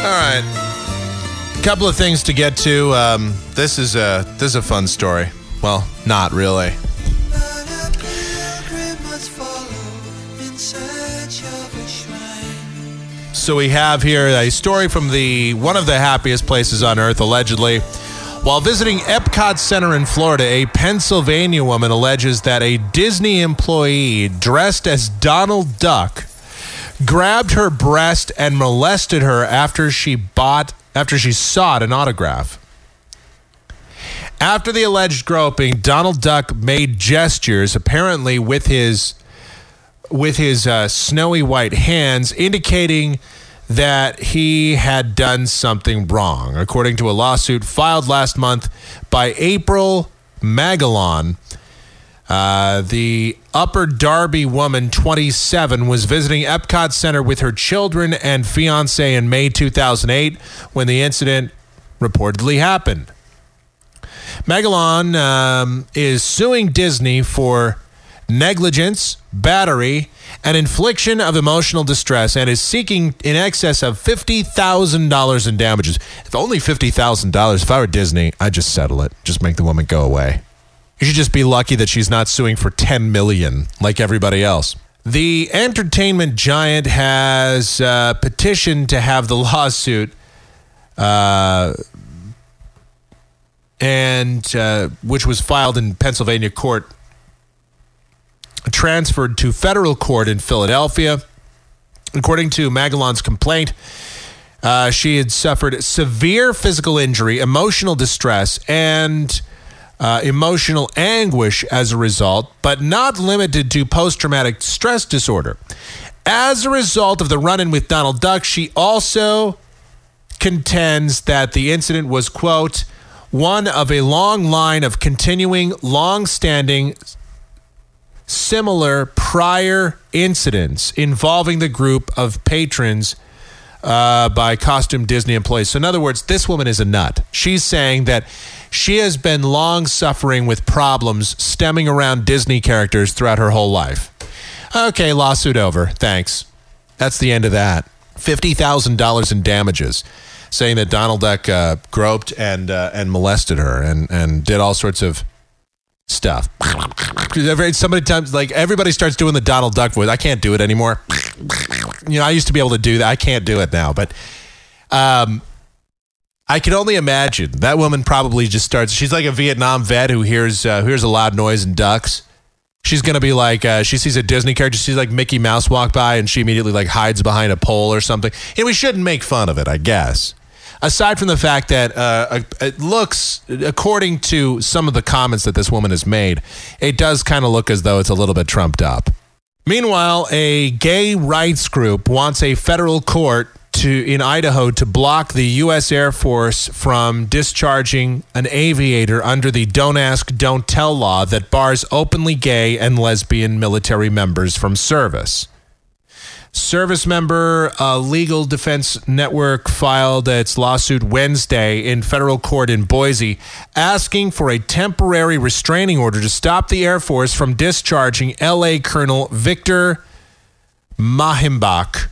All right, a couple of things to get to. Um, this is a this is a fun story. Well, not really. So we have here a story from the one of the happiest places on earth, allegedly. While visiting Epcot Center in Florida, a Pennsylvania woman alleges that a Disney employee dressed as Donald Duck grabbed her breast and molested her after she bought after she sought an autograph. After the alleged groping, Donald Duck made gestures, apparently with his with his uh, snowy white hands, indicating that he had done something wrong, according to a lawsuit filed last month by April Magalon. Uh, the Upper Darby woman, twenty-seven, was visiting Epcot Center with her children and fiance in May two thousand eight when the incident reportedly happened. Magalon um, is suing Disney for negligence, battery, and infliction of emotional distress and is seeking in excess of fifty thousand dollars in damages. If only fifty thousand dollars. If I were Disney, I'd just settle it. Just make the woman go away. You should just be lucky that she's not suing for ten million dollars like everybody else. The entertainment giant has uh, petitioned to have the lawsuit uh, and uh, which was filed in Pennsylvania court, transferred to federal court in Philadelphia. According to Magalon's complaint, uh, she had suffered severe physical injury, emotional distress, and Uh, emotional anguish as a result, but not limited to post-traumatic stress disorder. As a result of the run-in with Donald Duck, she also contends that the incident was, quote, one of a long line of continuing, long-standing, similar prior incidents involving the group of patrons uh, by costume Disney employees. So in other words, this woman is a nut. She's saying that she has been long suffering with problems stemming around Disney characters throughout her whole life. Okay, lawsuit over. Thanks. That's the end of that. fifty thousand dollars in damages, saying that Donald Duck uh, groped and uh, and molested her and, and did all sorts of stuff. Somebody times, like, everybody starts doing the Donald Duck voice. I can't do it anymore. You know, I used to be able to do that. I can't do it now, but... um. I can only imagine that woman probably just starts. She's like a Vietnam vet who hears uh, who hears a loud noise and ducks. She's gonna be like uh, she sees a Disney character. She's like Mickey Mouse walk by and she immediately like hides behind a pole or something. And we shouldn't make fun of it, I guess. Aside from the fact that uh, it looks, according to some of the comments that this woman has made, it does kind of look as though it's a little bit trumped up. Meanwhile, a gay rights group wants a federal court To, in Idaho to block the U S Air Force from discharging an aviator under the Don't Ask, Don't Tell law that bars openly gay and lesbian military members from service. Service member uh, Legal Defense Network filed its lawsuit Wednesday in federal court in Boise, asking for a temporary restraining order to stop the Air Force from discharging L A Colonel Victor Fehrenbach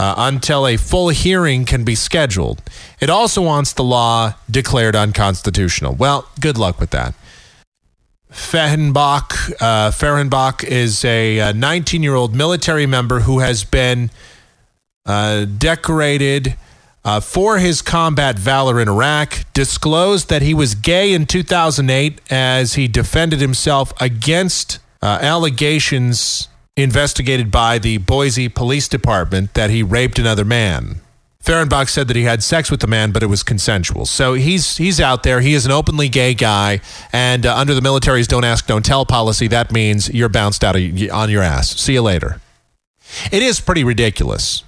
Uh, until a full hearing can be scheduled. It also wants the law declared unconstitutional. Well, good luck with that. Fehrenbach, uh, Fehrenbach is a uh, nineteen-year-old military member who has been uh, decorated uh, for his combat valor in Iraq, disclosed that he was gay in two thousand eight as he defended himself against uh, allegations investigated by the Boise Police Department that he raped another man. Fehrenbach said that he had sex with the man, but it was consensual. So he's he's out there. He is an openly gay guy, and uh, under the military's Don't Ask, Don't Tell policy, that means you're bounced out of, on your ass. See you later. It is pretty ridiculous.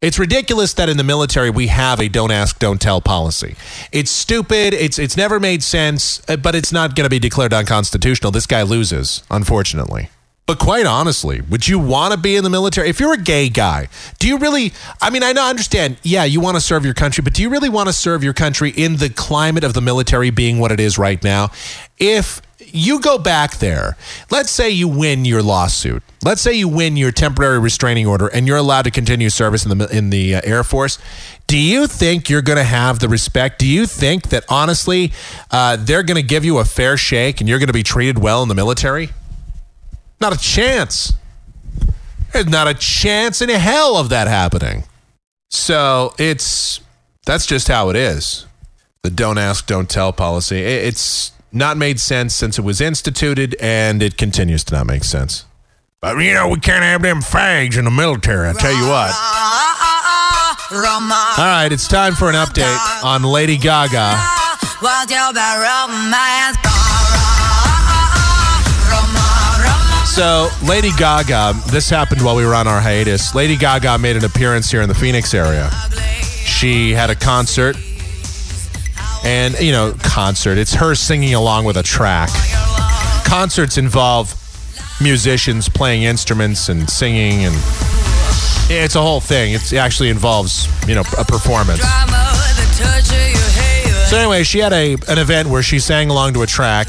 It's ridiculous that in the military we have a Don't Ask, Don't Tell policy. It's stupid. It's it's never made sense, but it's not going to be declared unconstitutional. This guy loses, unfortunately. But quite honestly, would you want to be in the military? If you're a gay guy, do you really, I mean, I know, I understand, yeah, you want to serve your country, but do you really want to serve your country in the climate of the military being what it is right now? If you go back there, let's say you win your lawsuit. Let's say you win your temporary restraining order and you're allowed to continue service in the in the uh, Air Force. Do you think you're going to have the respect? Do you think that, honestly, uh, they're going to give you a fair shake and you're going to be treated well in the military? Not a chance. There's not a chance in hell of that happening. So it's, that's just how it is. The Don't Ask, Don't Tell policy. It's not made sense since it was instituted, and it continues to not make sense. But, you know, we can't have them fags in the military, I tell you what. All right, it's time for an update on Lady Gaga. So, Lady Gaga, this happened while we were on our hiatus. Lady Gaga made an appearance here in the Phoenix area. She had a concert. And, you know, concert. It's her singing along with a track. Concerts involve musicians playing instruments and singing, and it's a whole thing. It actually involves, you know, a performance. So anyway, she had a an event where she sang along to a track.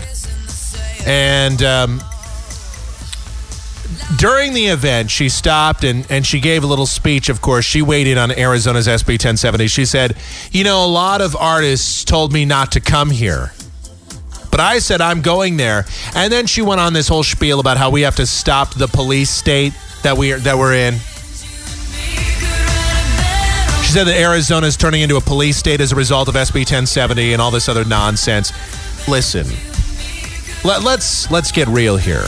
And, um... during the event, she stopped and, and she gave a little speech, of course. She weighed in on Arizona's S B ten seventy. She said, you know, a lot of artists told me not to come here. But I said, I'm going there. And then she went on this whole spiel about how we have to stop the police state that, we are, that we're in. She said that Arizona is turning into a police state as a result of S B ten seventy and all this other nonsense. Listen, let, let's let's get real here.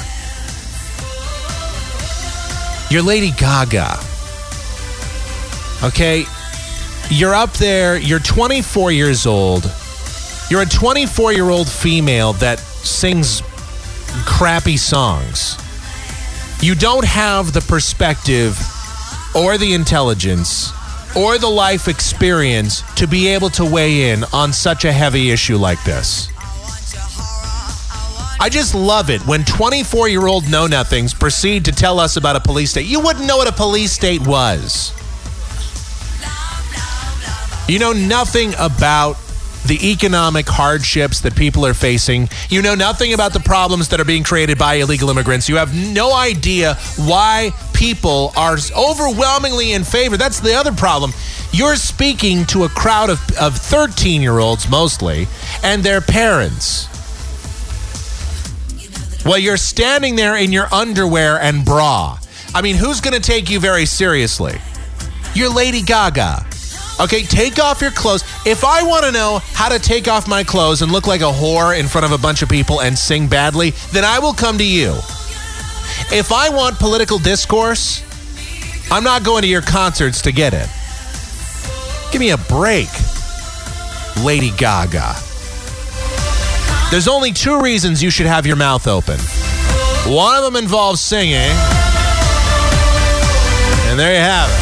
You're Lady Gaga. Okay? You're up there. You're twenty-four years old. You're a twenty-four-year-old female that sings crappy songs. You don't have the perspective or the intelligence or the life experience to be able to weigh in on such a heavy issue like this. I just love it when twenty-four-year-old know-nothings proceed to tell us about a police state. You wouldn't know what a police state was. You know nothing about the economic hardships that people are facing. You know nothing about the problems that are being created by illegal immigrants. You have no idea why people are overwhelmingly in favor. That's the other problem. You're speaking to a crowd of, of thirteen-year-olds mostly and their parents. Well, you're standing there in your underwear and bra. I mean, who's going to take you very seriously? You're Lady Gaga. Okay, take off your clothes. If I want to know how to take off my clothes and look like a whore in front of a bunch of people and sing badly, then I will come to you. If I want political discourse, I'm not going to your concerts to get it. Give me a break, Lady Gaga. There's only two reasons you should have your mouth open. One of them involves singing. And there you have it.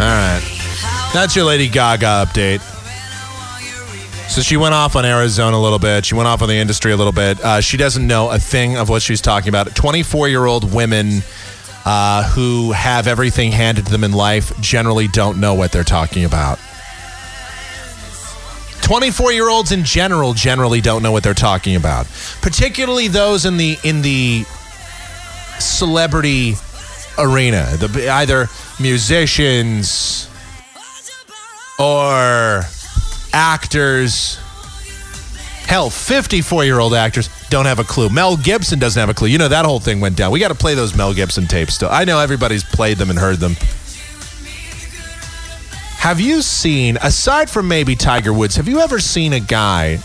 All right. That's your Lady Gaga update. So she went off on Arizona a little bit. She went off on the industry a little bit. Uh, she doesn't know a thing of what she's talking about. twenty-four-year-old women uh, who have everything handed to them in life generally don't know what they're talking about. twenty-four-year-olds in general generally don't know what they're talking about, particularly those in the in the celebrity arena, the, either musicians or actors. Hell, fifty-four-year-old actors don't have a clue. Mel Gibson doesn't have a clue. You know, that whole thing went down. We got to play those Mel Gibson tapes still. I know everybody's played them and heard them. Have you seen, aside from maybe Tiger Woods, have you ever seen a guy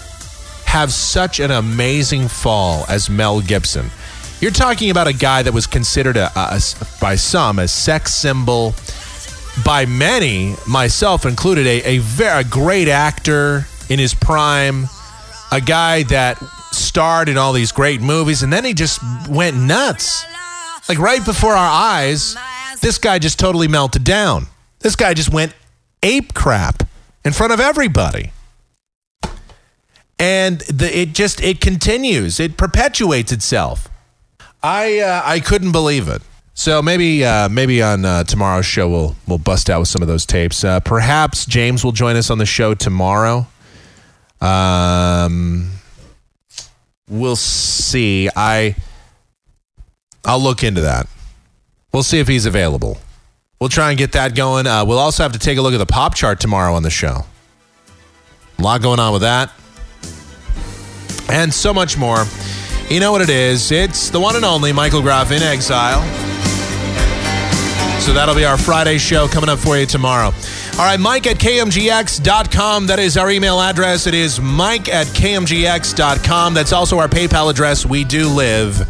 have such an amazing fall as Mel Gibson? You're talking about a guy that was considered a, a, a, by some a sex symbol, by many, myself included, a, a, very, a great actor in his prime, a guy that starred in all these great movies, and then he just went nuts. Like right before our eyes, this guy just totally melted down. This guy just went ape crap in front of everybody. And the, it just, it continues. It perpetuates itself. I uh, I couldn't believe it. So maybe uh, maybe on uh, tomorrow's show we'll we'll bust out with some of those tapes. Uh, perhaps James will join us on the show tomorrow. Um, we'll see. I I'll look into that. We'll see if he's available. We'll try and get that going. Uh, we'll also have to take a look at the pop chart tomorrow on the show. A lot going on with that, and so much more. You know what it is. It's the one and only Michael Graff in exile. So that'll be our Friday show coming up for you tomorrow. All right, Mike at K M G X dot com. That is our email address. It is Mike at K M G X dot com. That's also our PayPal address. We do live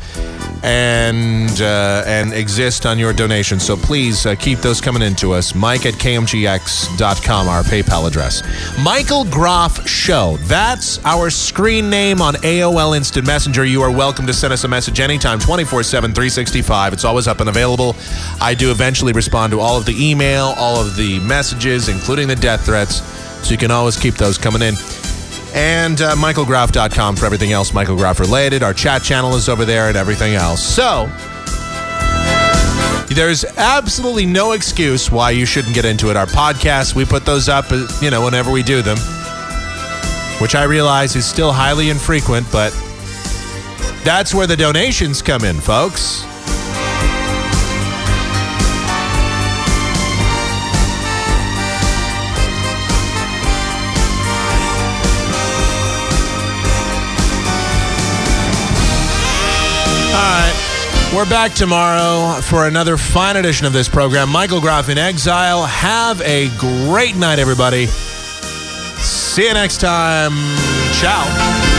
and uh, and exist on your donations. So please uh, keep those coming in to us. Mike at K M G X dot com, our PayPal address. Michael Graff Show. That's our screen name on A O L Instant Messenger. You are welcome to send us a message anytime, twenty-four seven, three sixty-five. It's always up and available. I do eventually respond to all of the email, all of the messages, including the death threats. So you can always keep those coming in. And uh, Michael Graff dot com for everything else Michael Graff related. Our chat channel is over there and everything else. So, There's absolutely no excuse why you shouldn't get into it. Our podcasts, we put those up, you know, whenever we do them, which I realize is still highly infrequent, but that's where the donations come in, folks. We're back tomorrow for another fine edition of this program. Michael Graff in exile. Have a great night, everybody. See you next time. Ciao.